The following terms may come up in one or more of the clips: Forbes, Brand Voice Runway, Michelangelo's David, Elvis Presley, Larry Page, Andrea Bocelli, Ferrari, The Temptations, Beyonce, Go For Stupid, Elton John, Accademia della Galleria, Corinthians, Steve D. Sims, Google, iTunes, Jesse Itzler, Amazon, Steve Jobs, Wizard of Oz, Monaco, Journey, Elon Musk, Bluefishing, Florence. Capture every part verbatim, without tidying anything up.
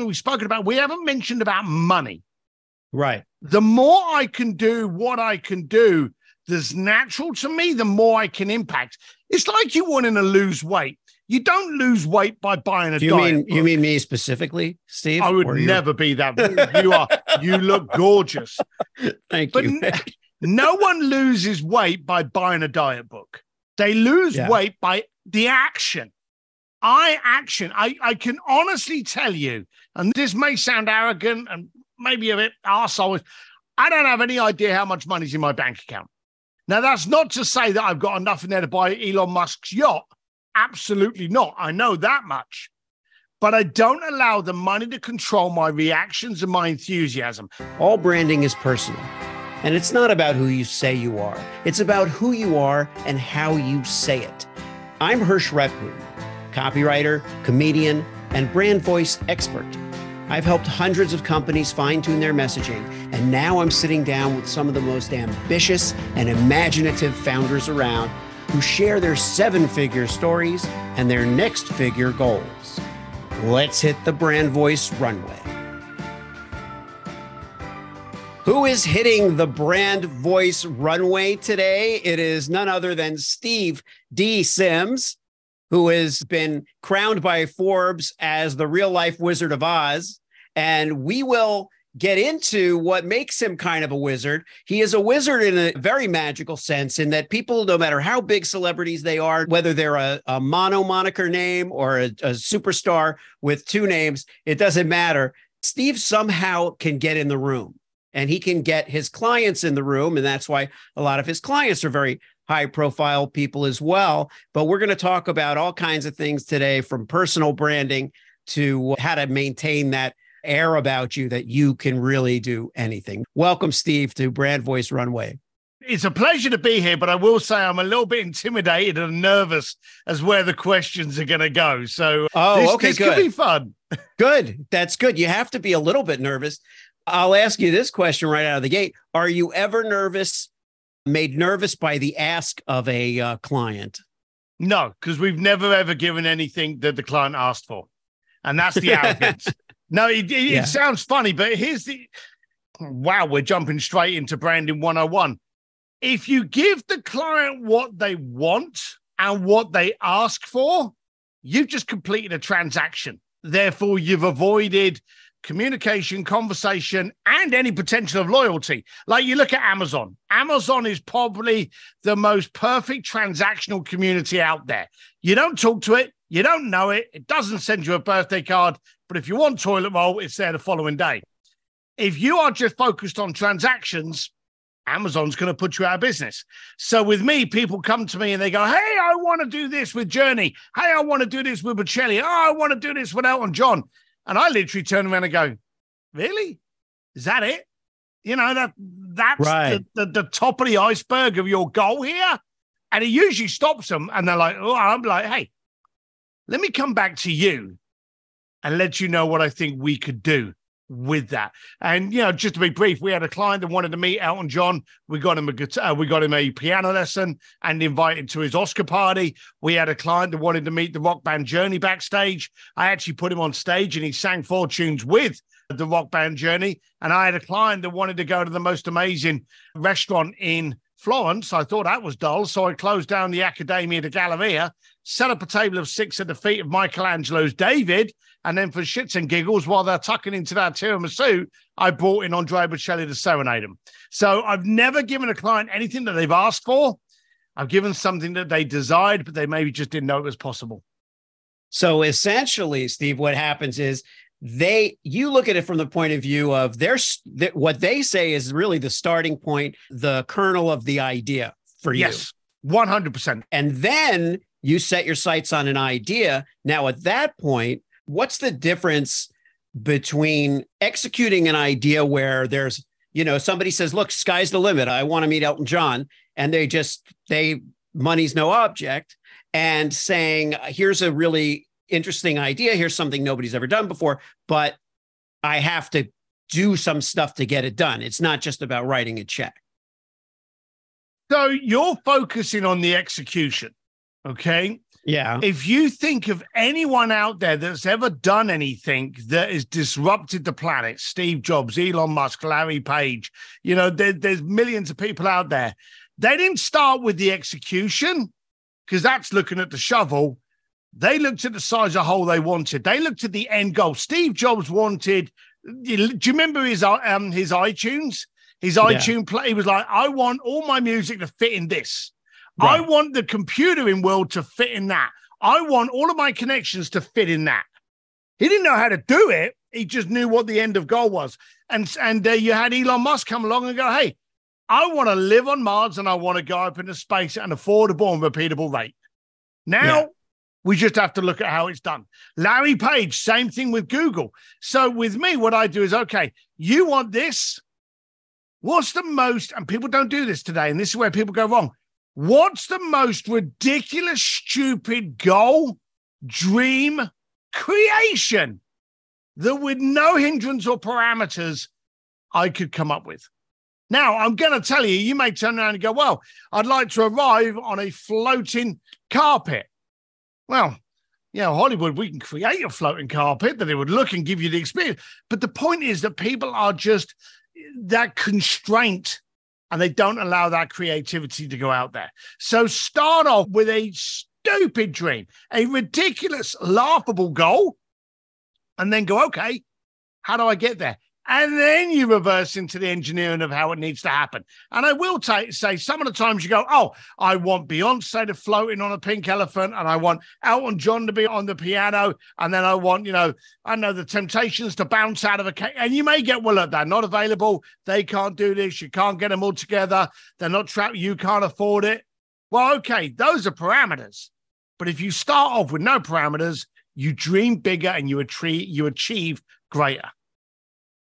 often we've spoken about, we haven't mentioned about money. Right. The more I can do what I can do that's natural to me, the more I can impact. It's like you wanting to lose weight. You don't lose weight by buying a do you diet. Mean, you mean me specifically, Steve? I would never you? be that. You are. You look gorgeous. Thank but you. But no one loses weight by buying a diet book. They lose yeah. weight by the action. I action. I, I can honestly tell you, and this may sound arrogant and maybe a bit arsehole, I don't have any idea how much money's in my bank account. Now, that's not to say that I've got enough in there to buy Elon Musk's yacht. Absolutely not. I know that much. But I don't allow the money to control my reactions and my enthusiasm. All branding is personal. And it's not about who you say you are. It's about who you are and how you say it. I'm Hersh Rephun, copywriter, comedian, and brand voice expert. I've helped hundreds of companies fine-tune their messaging, and now I'm sitting down with some of the most ambitious and imaginative founders around who share their seven-figure stories and their next-figure goals. Let's hit the Brand Voice Runway. Who is hitting the Brand Voice Runway today? It is none other than Steve D. Sims, who has been crowned by Forbes as the real-life Wizard of Oz. And we will get into what makes him kind of a wizard. He is a wizard in a very magical sense, in that people, no matter how big celebrities they are, whether they're a, a mono moniker name or a, a superstar with two names, it doesn't matter. Steve somehow can get in the room, and he can get his clients in the room. And that's why a lot of his clients are very high-profile people as well. But we're going to talk about all kinds of things today, from personal branding to how to maintain that air about you that you can really do anything. Welcome, Steve, to Brand Voice Runway. It's a pleasure to be here, but I will say I'm a little bit intimidated and nervous as where the questions are going to go. So oh, this, okay, this could be fun. Good. That's good. You have to be a little bit nervous. I'll ask you this question right out of the gate. Are you ever nervous? Made nervous by the ask of a uh, client? No, because we've never, ever given anything that the client asked for. And that's the arrogance. No, it, it, yeah. it sounds funny, but here's the... Wow, we're jumping straight into Branding one oh one. If you give the client what they want and what they ask for, you've just completed a transaction. Therefore, you've avoided communication, conversation, and any potential of loyalty. Like you look at Amazon. Amazon is probably the most perfect transactional community out there. You don't talk to it. You don't know it. It doesn't send you a birthday card. But if you want toilet roll, it's there the following day. If you are just focused on transactions, Amazon's going to put you out of business. So with me, people come to me and they go, hey, I want to do this with Journey. Hey, I want to do this with Bocelli. Oh, I want to do this with Elton John. And I literally turn around and go, really? Is that it? You know, that that's right. the, the, the top of the iceberg of your goal here. And it usually stops them. And they're like, oh, I'm like, hey, let me come back to you and let you know what I think we could do with that. And, you know, just to be brief, we had a client that wanted to meet Elton John. We got him a guitar, we got him a piano lesson and invited to his Oscar party. We had a client that wanted to meet the rock band Journey backstage. I actually put him on stage and he sang four tunes with the rock band Journey. And I had a client that wanted to go to the most amazing restaurant in Florence. I thought that was dull. So I closed down the Accademia della Galleria, set up a table of six at the feet of Michelangelo's David. And then for shits and giggles, while they're tucking into that tiramisu, I brought in Andrea Bocelli to serenade them. So I've never given a client anything that they've asked for. I've given something that they desired, but they maybe just didn't know it was possible. So essentially, Steve, what happens is they you look at it from the point of view of their th- what they say is really the starting point, the kernel of the idea for you. Yes, one hundred percent. And then you set your sights on an idea. Now, at that point, what's the difference between executing an idea where there's, you know, somebody says, look, sky's the limit. I want to meet Elton John. And they just, they, money's no object. And saying, here's a really interesting idea. Here's something nobody's ever done before, but I have to do some stuff to get it done. It's not just about writing a check. So you're focusing on the execution. Okay. Yeah. If you think of anyone out there that's ever done anything that has disrupted the planet, Steve Jobs, Elon Musk, Larry Page, you know, there, there's millions of people out there. They didn't start with the execution, because that's looking at the shovel. They looked at the size of hole they wanted. They looked at the end goal. Steve Jobs wanted, do you remember his um his iTunes? His iTunes yeah. play, he was like, I want all my music to fit in this. Right. I want the computing world to fit in that. I want all of my connections to fit in that. He didn't know how to do it. He just knew what the end of goal was. And, and uh, you had Elon Musk come along and go, hey, I want to live on Mars and I want to go up into space at an affordable and repeatable rate. Now, yeah. we just have to look at how it's done. Larry Page, same thing with Google. So with me, what I do is, okay, you want this? What's the most, and people don't do this today, and this is where people go wrong. What's the most ridiculous, stupid goal, dream, creation that with no hindrance or parameters I could come up with? Now, I'm going to tell you, you may turn around and go, well, I'd like to arrive on a floating carpet. Well, you know, Hollywood, we can create a floating carpet that it would look and give you the experience. But the point is that people are just that constraint, and they don't allow that creativity to go out there. So start off with a stupid dream, a ridiculous, laughable goal, and then go, okay, how do I get there? And then you reverse into the engineering of how it needs to happen. And I will t- say some of the times you go, oh, I want Beyonce to float in on a pink elephant, and I want Elton John to be on the piano, and then I want, you know, I know the Temptations to bounce out of a cake. And you may get, well, look, they're not available. They can't do this. You can't get them all together. They're not trapped. You can't afford it. Well, okay, those are parameters. But if you start off with no parameters, you dream bigger and you achieve, you achieve greater.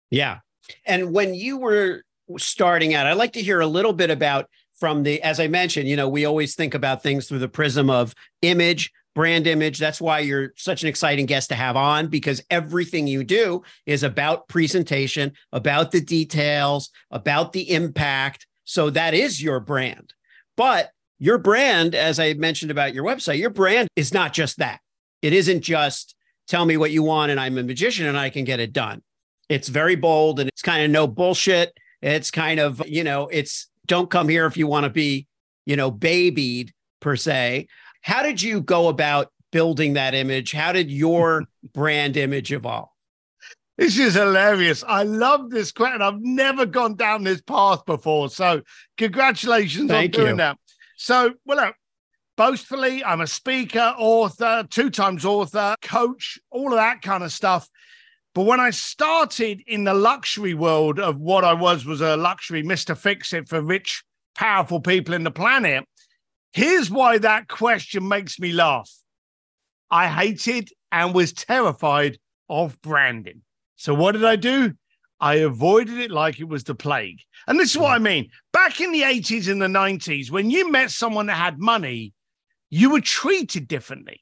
Yeah. And when you were starting out, I'd like to hear a little bit about from the, as I mentioned, you know, we always think about things through the prism of image, brand image. That's why you're such an exciting guest to have on, because everything you do is about presentation, about the details, about the impact. So that is your brand. But your brand, as I mentioned about your website, your brand is not just that. It isn't just tell me what you want and I'm a magician and I can get it done. It's very bold and it's kind of no bullshit. It's kind of, you know, it's don't come here if you want to be, you know, babied per se. How did you go about building that image? How did your brand image evolve? This is hilarious. I love this question. I've never gone down this path before. So congratulations Thank on doing you. That. So, well, look, boastfully, I'm a speaker, author, two times author, coach, all of that kind of stuff. But when I started in the luxury world of what I was, was a luxury Mister Fix-It for rich, powerful people in the planet, here's why that question makes me laugh. I hated and was terrified of branding. So what did I do? I avoided it like it was the plague. And this is what I mean. Back in the eighties and the nineties, when you met someone that had money, you were treated differently.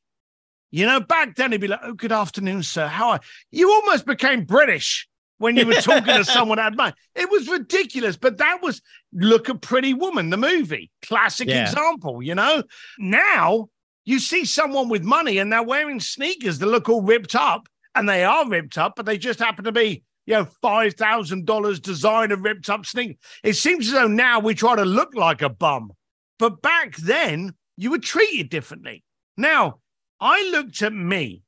You know, back then, he'd be like, oh, good afternoon, sir. How are you? You almost became British when you were talking to someone out of mind. It was ridiculous. But that was, look at Pretty Woman, the movie. Classic yeah. example, you know. Now, you see someone with money and they're wearing sneakers that look all ripped up. And they are ripped up, but they just happen to be, you know, five thousand dollars designer ripped up sneakers. It seems as though now we try to look like a bum. But back then, you were treated differently. Now, I looked at me,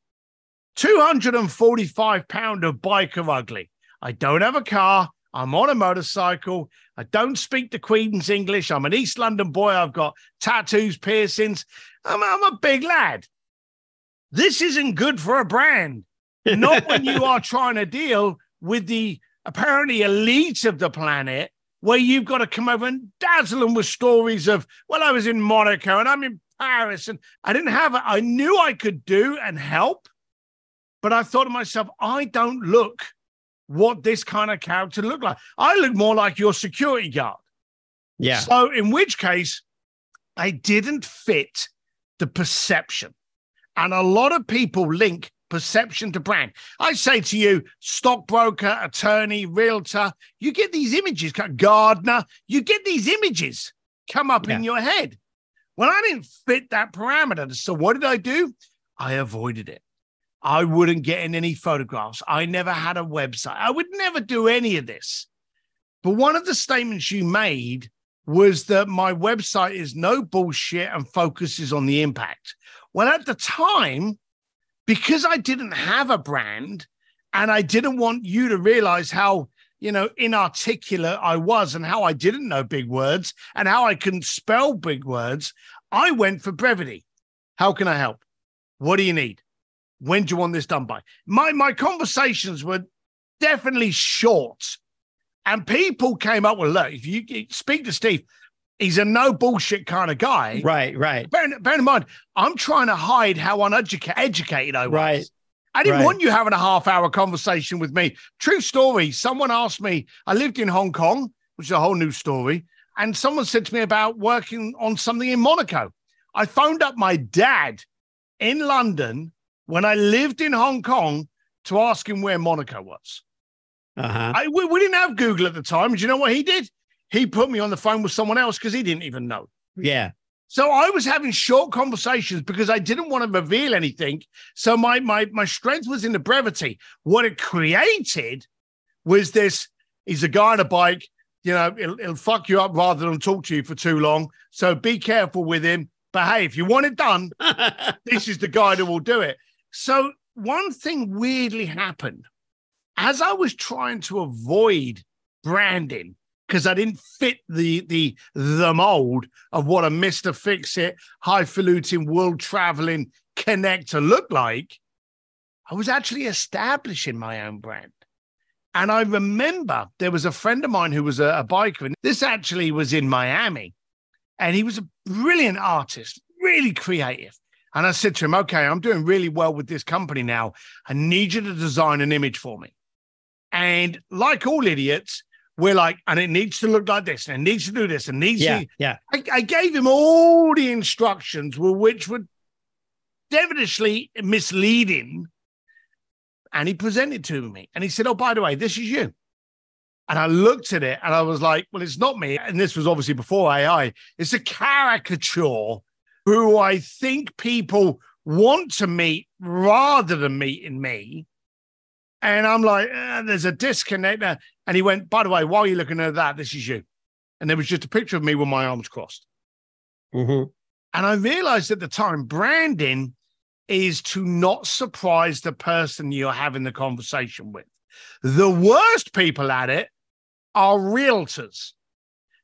two hundred forty-five pound of biker ugly. I don't have a car. I'm on a motorcycle. I don't speak the Queen's English. I'm an East London boy. I've got tattoos, piercings. I'm, I'm a big lad. This isn't good for a brand. Not when you are trying to deal with the apparently elite of the planet, where you've got to come over and dazzle them with stories of, well, I was in Monaco and I'm in Paris, and I didn't have it. I knew I could do and help, but I thought to myself, I don't look what this kind of character look like. I look more like your security guard. Yeah. So in which case, I didn't fit the perception. And a lot of people link perception to brand. I say to you, stockbroker, attorney, realtor, you get these images, gardener, you get these images come up yeah. in your head. Well, I didn't fit that parameter. So what did I do? I avoided it. I wouldn't get in any photographs. I never had a website. I would never do any of this. But one of the statements you made was that my website is no bullshit and focuses on the impact. Well, at the time, because I didn't have a brand and I didn't want you to realize how, you know, inarticulate I was and how I didn't know big words and how I couldn't spell big words, I went for brevity. How can I help? What do you need? When do you want this done by? My my conversations were definitely short. And people came up with, look, if you speak to Steve, he's a no bullshit kind of guy. Right, right. Bear in, bear in mind, I'm trying to hide how uneducated I was. Right. I didn't right. want you having a half hour conversation with me. True story. Someone asked me, I lived in Hong Kong, which is a whole new story. And someone said to me about working on something in Monaco. I phoned up my dad in London when I lived in Hong Kong to ask him where Monaco was. Uh-huh. I, we, we didn't have Google at the time. Do you know what he did? He put me on the phone with someone else because he didn't even know. Yeah. So I was having short conversations because I didn't want to reveal anything. So my my my strength was in the brevity. What it created was this, he's a guy on a bike, you know, it'll, it'll fuck you up rather than talk to you for too long. So be careful with him. But hey, if you want it done, this is the guy that will do it. So one thing weirdly happened. As I was trying to avoid branding, because I didn't fit the the the mold of what a Mister Fix-It, highfalutin, world-traveling connector looked like, I was actually establishing my own brand. And I remember there was a friend of mine who was a, a biker, and this actually was in Miami, and he was a brilliant artist, really creative. And I said to him, okay, I'm doing really well with this company now. I need you to design an image for me. And like all idiots, we're like, and it needs to look like this, and it needs to do this, and needs yeah, to. Yeah. I, I gave him all the instructions, which were devilishly misleading. And he presented to me, and he said, "Oh, by the way, this is you." And I looked at it, and I was like, "Well, it's not me." And this was obviously before A I. It's a caricature who I think people want to meet rather than meeting me. And I'm like, eh, there's a disconnect there. And he went, by the way, while you're looking at that, this is you. And there was just a picture of me with my arms crossed. Mm-hmm. And I realized at the time, branding is to not surprise the person you're having the conversation with. The worst people at it are realtors.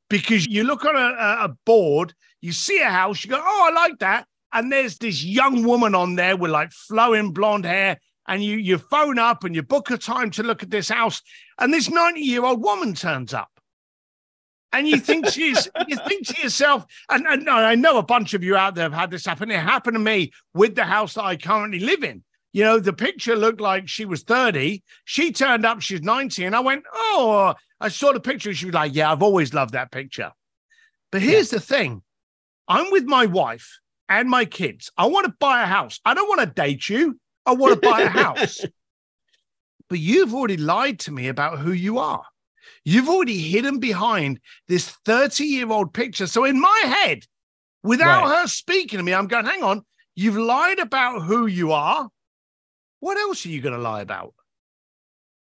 Because you look on a, a board, you see a house, you go, oh, I like that. And there's this young woman on there with like flowing blonde hair. And you you phone up and you book a time to look at this house, and this ninety-year-old woman turns up, and you think she's you think to yourself, and, and I know a bunch of you out there have had this happen. It happened to me with the house that I currently live in. You know, the picture looked like she was thirty. She turned up, she's ninety, and I went, oh, I saw the picture. And she was like, yeah, I've always loved that picture. But here's yeah. the thing: I'm with my wife and my kids. I want to buy a house. I don't want to date you. I want to buy a house. But you've already lied to me about who you are. You've already hidden behind this thirty-year-old picture. So in my head, without right. her speaking to me, I'm going, hang on, you've lied about who you are. What else are you going to lie about?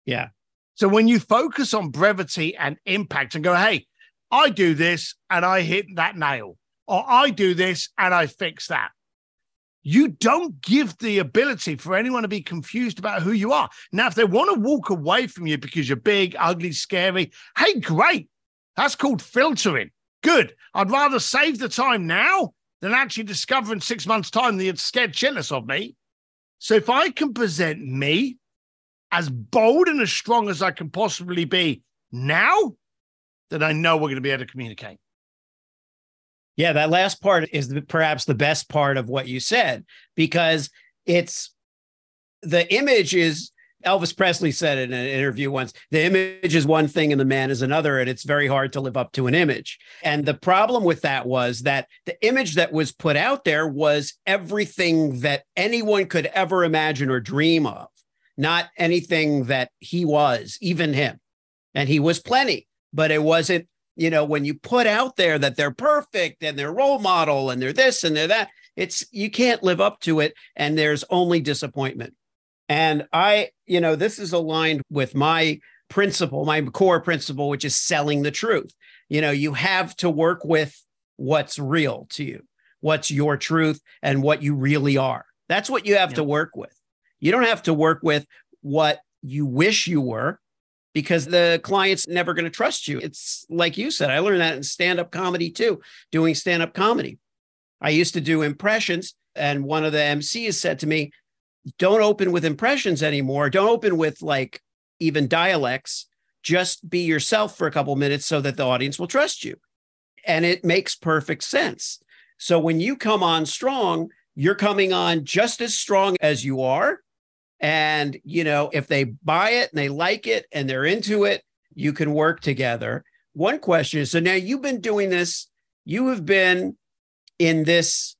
Yeah. So when you focus on brevity and impact and go, hey, I do this and I hit that nail, or I do this and I fix that, you don't give the ability for anyone to be confused about who you are. Now, if they want to walk away from you because you're big, ugly, scary, hey, great. That's called filtering. Good. I'd rather save the time now than actually discover in six months' time that you're scared shitless of me. So if I can present me as bold and as strong as I can possibly be now, then I know we're going to be able to communicate. Yeah, that last part is the, perhaps the best part of what you said, because it's the image is, Elvis Presley said in an interview once, the image is one thing and the man is another, and it's very hard to live up to an image. And the problem with that was that the image that was put out there was everything that anyone could ever imagine or dream of, not anything that he was, even him. And he was plenty, but it wasn't you know, when you put out there that they're perfect and they're role model and they're this and they're that, it's, you can't live up to it. And there's only disappointment. And I, you know, this is aligned with my principle, my core principle, which is selling the truth. You know, you have to work with what's real to you, what's your truth and what you really are. That's what you have yeah. to work with. You don't have to work with what you wish you were, because the client's never going to trust you. It's like you said, I learned that in stand-up comedy too, doing stand-up comedy. I used to do impressions, and one of the M Cs said to me, don't open with impressions anymore. Don't open with like even dialects. Just be yourself for a couple of minutes so that the audience will trust you. And it makes perfect sense. So when you come on strong, you're coming on just as strong as you are. And, you know, if they buy it and they like it and they're into it, you can work together. One question is, so now you've been doing this, you have been in this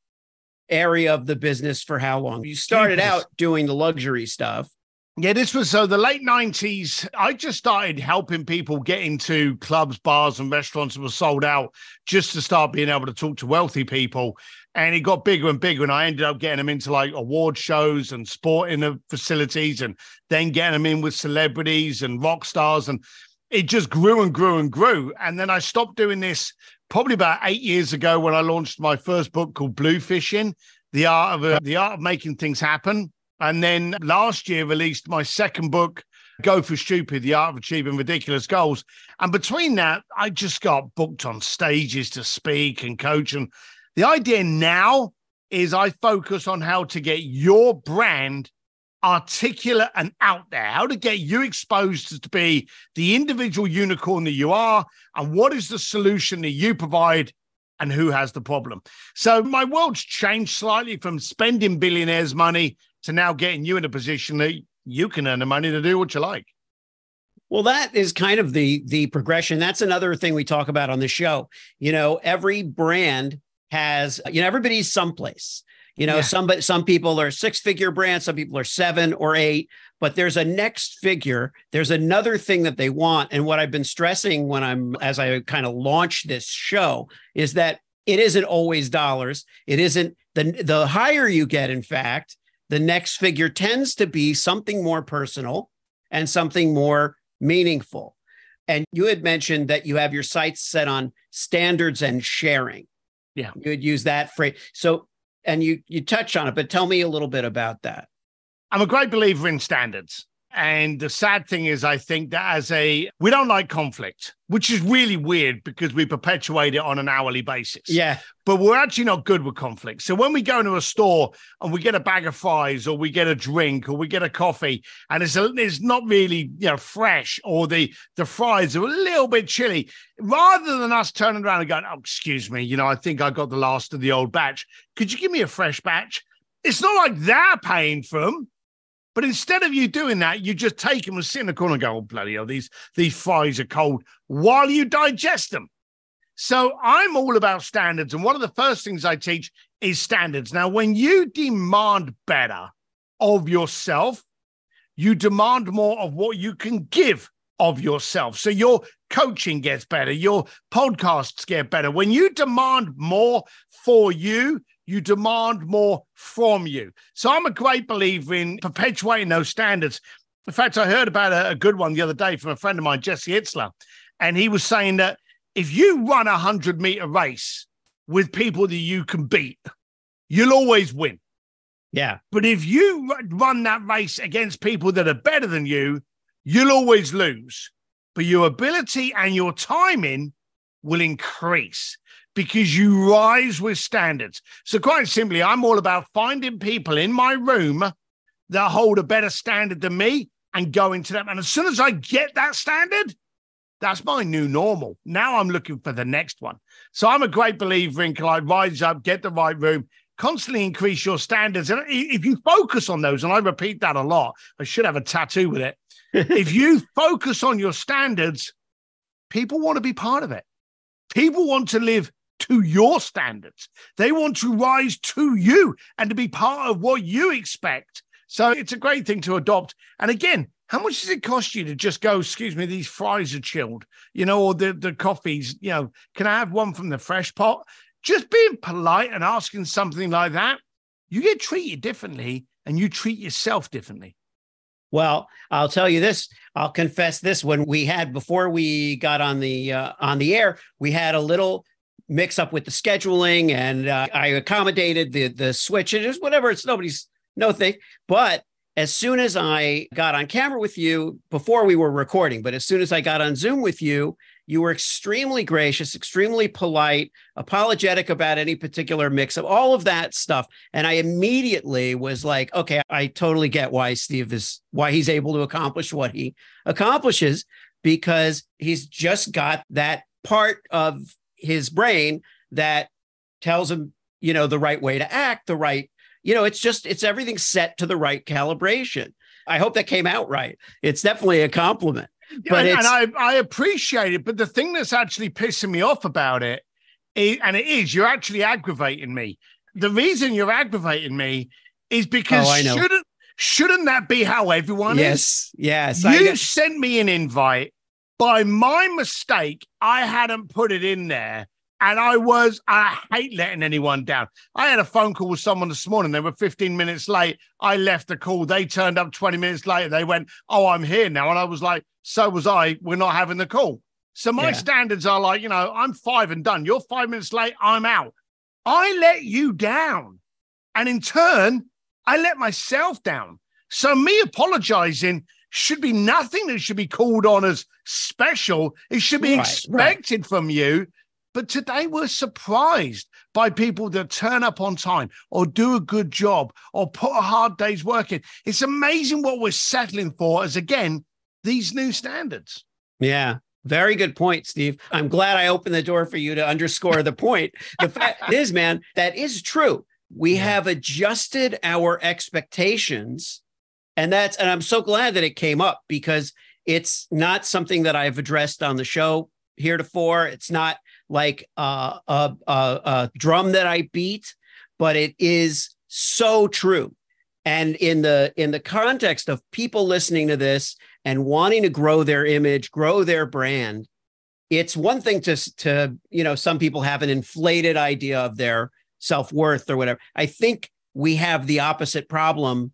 area of the business for how long? You started out doing the luxury stuff. Yeah, this was so the late nineties. I just started helping people get into clubs, bars and restaurants that were sold out just to start being able to talk to wealthy people. And it got bigger and bigger. And I ended up getting them into like award shows and sporting facilities, and then getting them in with celebrities and rock stars. And it just grew and grew and grew. And then I stopped doing this probably about eight years ago when I launched my first book called Bluefishing, The Art of, uh, the Art of Making Things Happen. And then last year released my second book, Go For Stupid, The Art of Achieving Ridiculous Goals. And between that, I just got booked on stages to speak and coach. And the idea now is I focus on how to get your brand articulate and out there, how to get you exposed to be the individual unicorn that you are, and what is the solution that you provide and who has the problem. So my world's changed slightly from spending billionaires' money to now getting you in a position that you can earn the money to do what you like. Well, that is kind of the, the progression. That's another thing we talk about on the show. You know, every brand has, you know, everybody's someplace. You know, yeah. some, some people are six-figure brands, some people are seven or eight, but there's a next figure. There's another thing that they want. And what I've been stressing when I'm, as I kind of launch this show, is that it isn't always dollars. It isn't the, the higher you get, in fact, the next figure tends to be something more personal and something more meaningful. And you had mentioned that you have your sights set on standards and sharing. Yeah. You would use that phrase. So, and you you touch on it, but tell me a little bit about that. I'm a great believer in standards. And the sad thing is, I think that as a, we don't like conflict, which is really weird because we perpetuate it on an hourly basis. Yeah. But we're actually not good with conflict. So when we go into a store and we get a bag of fries or we get a drink or we get a coffee and it's, a, it's not really, you know, fresh, or the, the fries are a little bit chilly, rather than us turning around and going, oh, excuse me, you know, I think I got the last of the old batch. Could you give me a fresh batch? It's not like they're paying for them. But instead of you doing that, you just take them and sit in the corner and go, oh, bloody hell, these, these fries are cold, while you digest them. So I'm all about standards. And one of the first things I teach is standards. Now, when you demand better of yourself, you demand more of what you can give of yourself. So your coaching gets better. Your podcasts get better. When you demand more for you, you demand more from you. So I'm a great believer in perpetuating those standards. In fact, I heard about a, a good one the other day from a friend of mine, Jesse Itzler, and he was saying that if you run a hundred-meter race with people that you can beat, you'll always win. Yeah. But if you run that race against people that are better than you, you'll always lose. But your ability and your timing will increase, because you rise with standards. So quite simply, I'm all about finding people in my room that hold a better standard than me and going to them. And as soon as I get that standard, that's my new normal. Now I'm looking for the next one. So I'm a great believer in, can I rise up, get the right room, constantly increase your standards. And if you focus on those, and I repeat that a lot, I should have a tattoo with it. If you focus on your standards, people want to be part of it. People want to live to your standards. They want to rise to you and to be part of what you expect. So it's a great thing to adopt. And again, How much does it cost you to just go, excuse me, these fries are chilled, you know, or the, the coffees, you know, can I have one from the fresh pot? Just being polite and asking something like that, you get treated differently and you treat yourself differently. Well, I'll tell you this, I'll confess this, when we had, before we got on the uh, on the air, we had a little mix up with the scheduling, and uh, I accommodated the the switch. It is whatever, it's nobody's, no thing. But as soon as I got on camera with you, before we were recording, but as soon as I got on Zoom with you, you were extremely gracious, extremely polite, apologetic about any particular mix of all of that stuff. And I immediately was like, okay, I totally get why Steve is, why he's able to accomplish what he accomplishes, because he's just got that part of his brain that tells him, you know, the right way to act, the right, you know, it's just, it's everything set to the right calibration. I hope that came out right. It's definitely a compliment. But and, and I, I appreciate it. But the thing that's actually pissing me off about it, is, and it is, you're actually aggravating me. The reason you're aggravating me is because oh, shouldn't shouldn't that be how everyone yes, is? Yes, yes. You I sent me an invite. By my mistake, I hadn't put it in there. And I was, I hate letting anyone down. I had a phone call with someone this morning. They were fifteen minutes late. I left the call. They turned up twenty minutes later. They went, oh, I'm here now. And I was like, so was I. We're not having the call. So my yeah. standards are like, you know, I'm five and done. You're five minutes late. I'm out. I let you down. And in turn, I let myself down. So me apologizing should be nothing that should be called on as special. It should be right, expected right. from you. But today we're surprised by people that turn up on time or do a good job or put a hard day's work in. It's amazing what we're settling for as, again, these new standards. Yeah, very good point, Steve. I'm glad I opened the door for you to underscore the point. The fact is, man, that is true. We yeah. have adjusted our expectations. And that's, and I'm so glad that it came up, because it's not something that I've addressed on the show heretofore. It's not like uh, a, a, a drum that I beat, but it is so true. And in the in the context of people listening to this and wanting to grow their image, grow their brand, it's one thing to, to you know, some people have an inflated idea of their self-worth or whatever. I think we have the opposite problem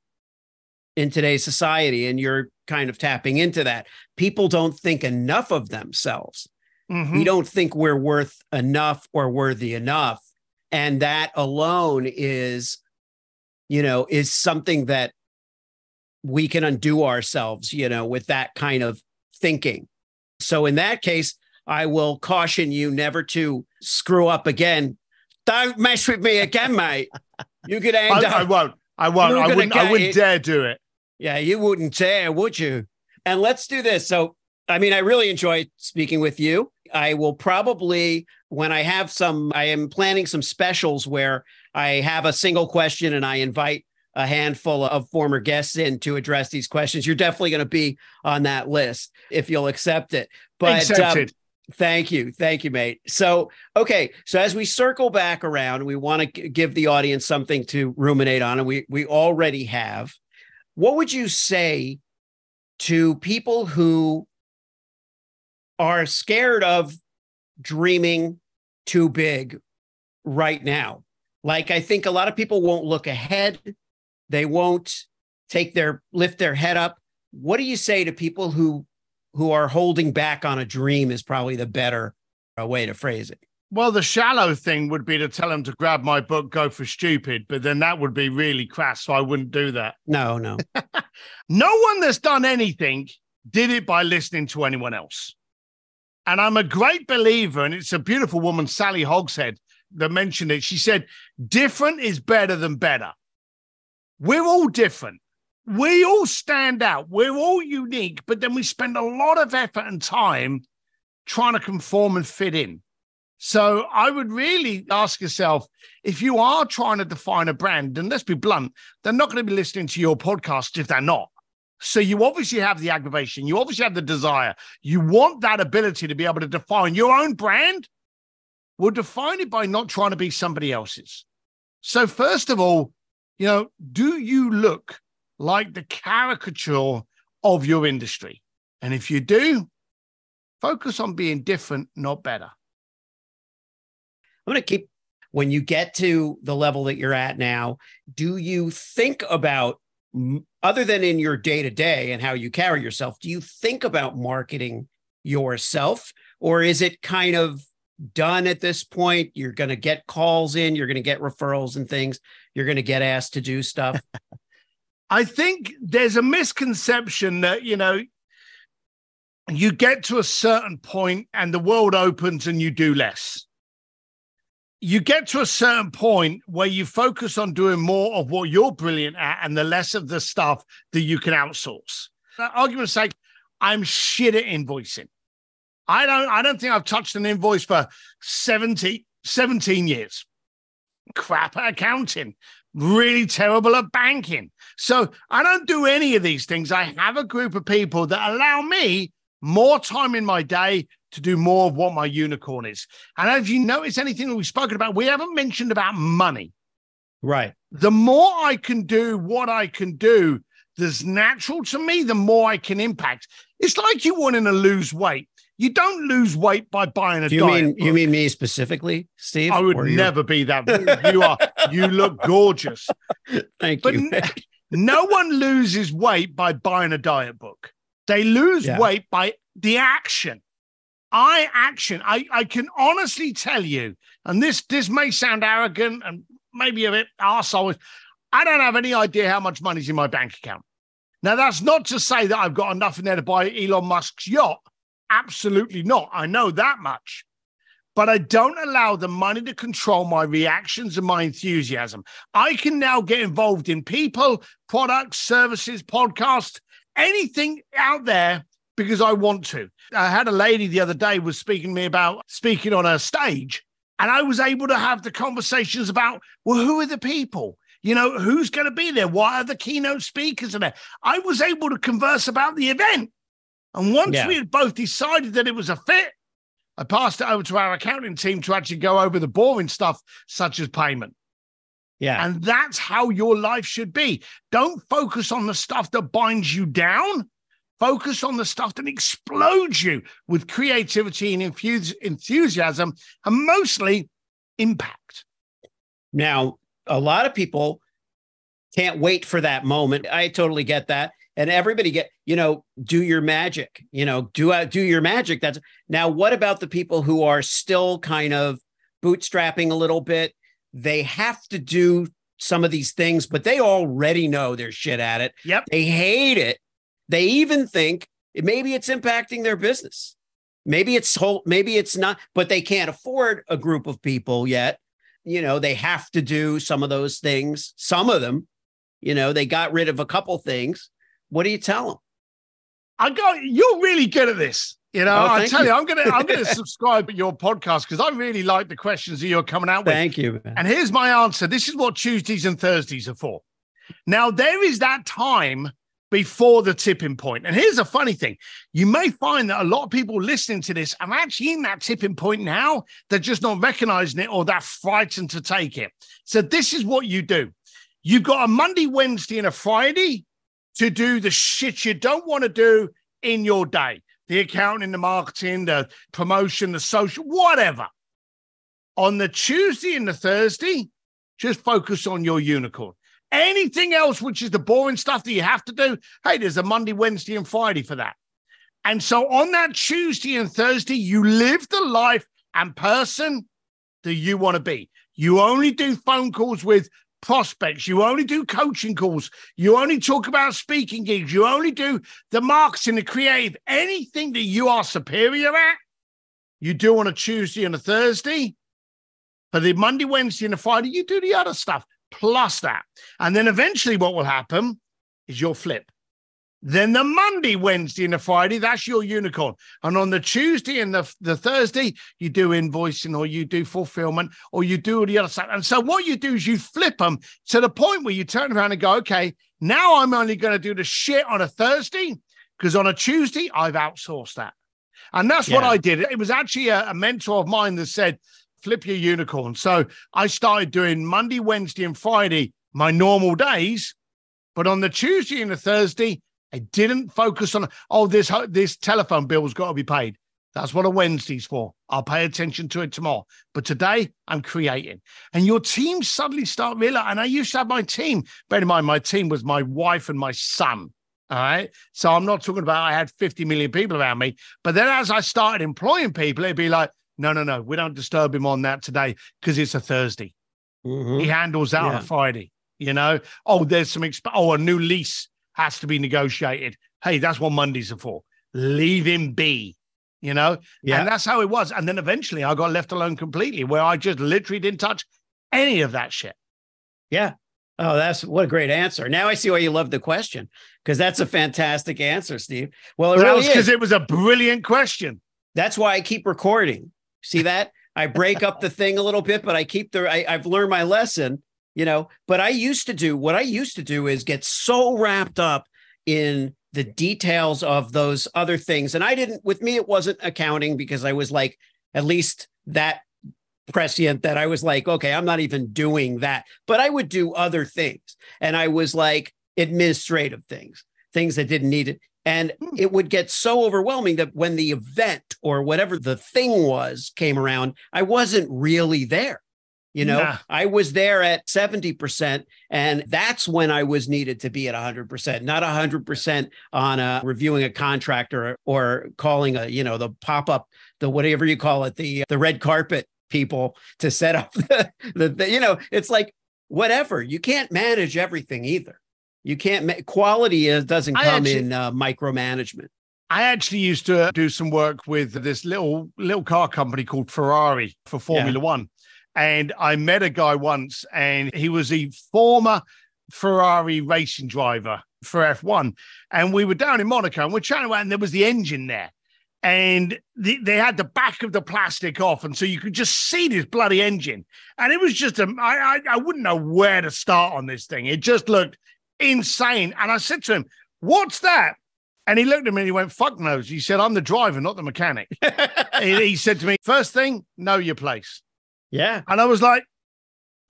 in today's society, and you're kind of tapping into that. People don't think enough of themselves. Mm-hmm. We don't think we're worth enough or worthy enough. And that alone is, you know, is something that we can undo ourselves, you know, with that kind of thinking. So in that case, I will caution you never to screw up again. Don't mess with me again, mate. You could end I, up. I won't. I won't. I wouldn't, I wouldn't dare do it. Yeah, you wouldn't dare, would you? And let's do this. So, I mean, I really enjoyed speaking with you. I will probably, when I have some, I am planning some specials where I have a single question and I invite a handful of former guests in to address these questions. You're definitely going to be on that list if you'll accept it. But accepted. Um, thank you. Thank you, mate. So, okay. So as we circle back around, we want to g- give the audience something to ruminate on, and we we already have. What would you say to people who are scared of dreaming too big right now? Like, I think a lot of people won't look ahead. They won't take their, lift their head up. What do you say to people who, who are holding back on a dream is probably the better way to phrase it? Well, the shallow thing would be to tell them to grab my book, Go For Stupid, but then that would be really crass. So I wouldn't do that. No, no. No one that's done anything did it by listening to anyone else. And I'm a great believer, and it's a beautiful woman, Sally Hogshead, that mentioned it. She said, different is better than better. We're all different. We all stand out. We're all unique, but then we spend a lot of effort and time trying to conform and fit in. So I would really ask yourself, if you are trying to define a brand, and let's be blunt, they're not going to be listening to your podcast if they're not. So you obviously have the aggravation. You obviously have the desire. You want that ability to be able to define your own brand. Well, define it by not trying to be somebody else's. So first of all, you know, do you look like the caricature of your industry. And if you do, focus on being different, not better. I'm going to keep, when you get to the level that you're at now, do you think about, other than in your day-to-day and how you carry yourself, do you think about marketing yourself? Or is it kind of done at this point? You're going to get calls in, you're going to get referrals and things, you're going to get asked to do stuff. I think there's a misconception that, you know, you get to a certain point and the world opens and you do less. You get to a certain point where you focus on doing more of what you're brilliant at and the less of the stuff that you can outsource. For argument's sake, I'm shit at invoicing. I don't, I don't think I've touched an invoice for seventy, seventeen years. Crap at accounting. Really terrible at banking. So I don't do any of these things. I have a group of people that allow me more time in my day to do more of what my unicorn is. And if you notice anything that we've spoken about, we haven't mentioned about money. Right. The more I can do what I can do that's natural to me, the more I can impact. It's like you wanting to lose weight. You don't lose weight by buying a do you diet. Mean, you mean me specifically, Steve? I would never be that. You are. You look gorgeous. Thank but you. But no one loses weight by buying a diet book. They lose yeah. weight by the action. I action. I, I can honestly tell you, and this, this may sound arrogant and maybe a bit arsehole, I don't have any idea how much money's in my bank account. Now, that's not to say that I've got enough in there to buy Elon Musk's yacht. Absolutely not. I know that much. But I don't allow the money to control my reactions and my enthusiasm. I can now get involved in people, products, services, podcasts, anything out there because I want to. I had a lady the other day was speaking to me about speaking on a stage, and I was able to have the conversations about, well, who are the people? You know, who's going to be there? Why are the keynote speakers in there? I was able to converse about the event. And once yeah. we had both decided that it was a fit, I passed it over to our accounting team to actually go over the boring stuff, such as payment. Yeah. And that's how your life should be. Don't focus on the stuff that binds you down. Focus on the stuff that explodes you with creativity and infuse enthusiasm and mostly impact. Now, a lot of people can't wait for that moment. I totally get that. And everybody get, you know, do your magic, you know, do uh, do your magic. That's now. What about the people who are still kind of bootstrapping a little bit? They have to do some of these things, but they already know they're shit at it. Yep. They hate it. They even think maybe it's impacting their business. Maybe it's whole, maybe it's not, but they can't afford a group of people yet. You know, they have to do some of those things. Some of them, you know, they got rid of a couple things. What do you tell them? I go, you're really good at this. You know, oh, I tell you, you I'm going to I'm going to subscribe to your podcast because I really like the questions that you're coming out with. Thank you, man. And here's my answer. This is what Tuesdays and Thursdays are for. Now, there is that time before the tipping point. And here's a funny thing. You may find that a lot of people listening to this are actually in that tipping point now. They're just not recognizing it or they're frightened to take it. So this is what you do. You've got a Monday, Wednesday, and a Friday to do the shit you don't want to do in your day. The accounting, the marketing, the promotion, the social, whatever. On the Tuesday and the Thursday, just focus on your unicorn. Anything else, which is the boring stuff that you have to do, hey, there's a Monday, Wednesday, and Friday for that. And so on that Tuesday and Thursday, you live the life and person that you want to be. You only do phone calls with prospects. You only do coaching calls. You only talk about speaking gigs. You only do the marketing, the creative, anything that you are superior at, you do on a Tuesday and a Thursday. For the Monday, Wednesday, and a Friday, you do the other stuff plus that. And then eventually what will happen is you'll flip. Then the Monday, Wednesday, and the Friday, that's your unicorn. And on the Tuesday and the, the Thursday, you do invoicing or you do fulfillment or you do all the other stuff. And so what you do is you flip them to the point where you turn around and go, okay, now I'm only going to do the shit on a Thursday because on a Tuesday, I've outsourced that. And that's yeah. what I did. It was actually a, a mentor of mine that said, flip your unicorn. So I started doing Monday, Wednesday, and Friday, my normal days. But on the Tuesday and the Thursday, I didn't focus on, oh, this, this telephone bill's got to be paid. That's what a Wednesday's for. I'll pay attention to it tomorrow. But today, I'm creating. And your team suddenly start realizing, and I used to have my team. Bear in mind, my team was my wife and my son. All right. So I'm not talking about I had fifty million people around me. But then as I started employing people, it'd be like, no, no, no, we don't disturb him on that today because it's a Thursday. Mm-hmm. He handles that yeah. on a Friday. You know, oh, there's some, exp- oh, a new lease has to be negotiated. Hey, that's what Mondays are for. Leave him be. You know, yeah. and that's how it was. And then eventually I got left alone completely where I just literally didn't touch any of that shit. Yeah. Oh, that's what a great answer. Now I see why you love the question, because that's a fantastic answer, Steve. Well, it really is. Because it was a brilliant question. That's why I keep recording. See that? I break up the thing a little bit, but I keep the, I, I've learned my lesson, you know, but I used to do what I used to do is get so wrapped up in the details of those other things. And I didn't, with me, it wasn't accounting because I was like, at least that prescient that I was like, okay, I'm not even doing that, but I would do other things. And I was like administrative things, things that didn't need it. And it would get so overwhelming that when the event or whatever the thing was came around, I wasn't really there. You know, nah. I was there at seventy percent, and that's when I was needed to be at one hundred percent, not one hundred percent on a, reviewing a contractor or, or calling a, you know, the pop-up, the whatever you call it, the the red carpet people to set up the, the, the you know, it's like, whatever. You can't manage everything either. You can't, ma- quality doesn't come actually, in uh, micromanagement. I actually used to do some work with this little, little car company called Ferrari for Formula yeah. One. And I met a guy once, and he was a former Ferrari racing driver for F one. And we were down in Monaco, and we're chatting around, and there was the engine there. And the, they had the back of the plastic off, and so you could just see this bloody engine. And it was just, a, I, I, I wouldn't know where to start on this thing. It just looked insane. And I said to him, what's that? And he looked at me and he went, fuck knows. He said, I'm the driver, not the mechanic. he, he said to me, first thing, know your place. Yeah. And I was like,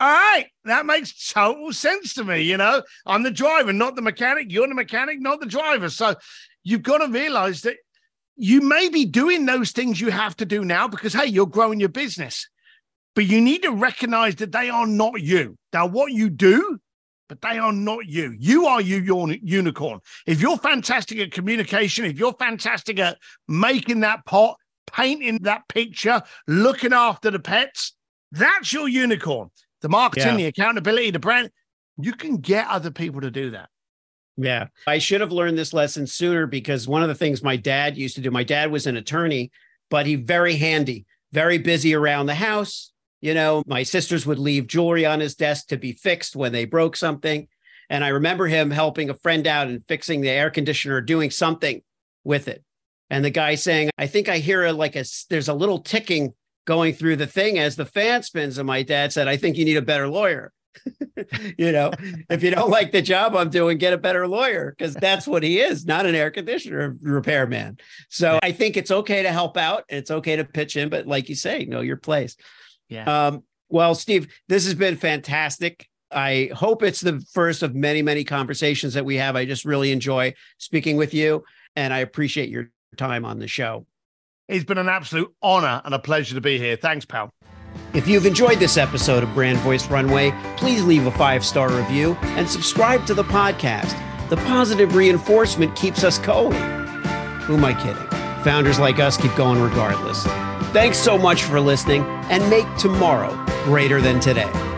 all right, that makes total sense to me. You know, I'm the driver, not the mechanic. You're the mechanic, not the driver. So you've got to realize that you may be doing those things you have to do now because, hey, you're growing your business, but you need to recognize that they are not you. Now, what you do, but they are not you. You are you, your unicorn. If you're fantastic at communication, if you're fantastic at making that pot, painting that picture, looking after the pets, that's your unicorn. The marketing, yeah. the accountability, the brand. You can get other people to do that. Yeah. I should have learned this lesson sooner because one of the things my dad used to do, my dad was an attorney, but he very handy, very busy around the house. You know, my sisters would leave jewelry on his desk to be fixed when they broke something. And I remember him helping a friend out and fixing the air conditioner, doing something with it. And the guy saying, I think I hear like a, there's a little ticking going through the thing as the fan spins. And my dad said, I think you need a better lawyer. You know, if you don't like the job I'm doing, get a better lawyer, because that's what he is, not an air conditioner repairman. So I think it's okay to help out. It's okay to pitch in. But like you say, know your place. Yeah. Um, well, Steve, this has been fantastic. I hope it's the first of many, many conversations that we have. I just really enjoy speaking with you, and I appreciate your time on the show. It's been an absolute honor and a pleasure to be here. Thanks, pal. If you've enjoyed this episode of Brand Voice Runway, please leave a five-star review and subscribe to the podcast. The positive reinforcement keeps us going. Who am I kidding? Founders like us keep going regardless. Thanks so much for listening, and make tomorrow greater than today.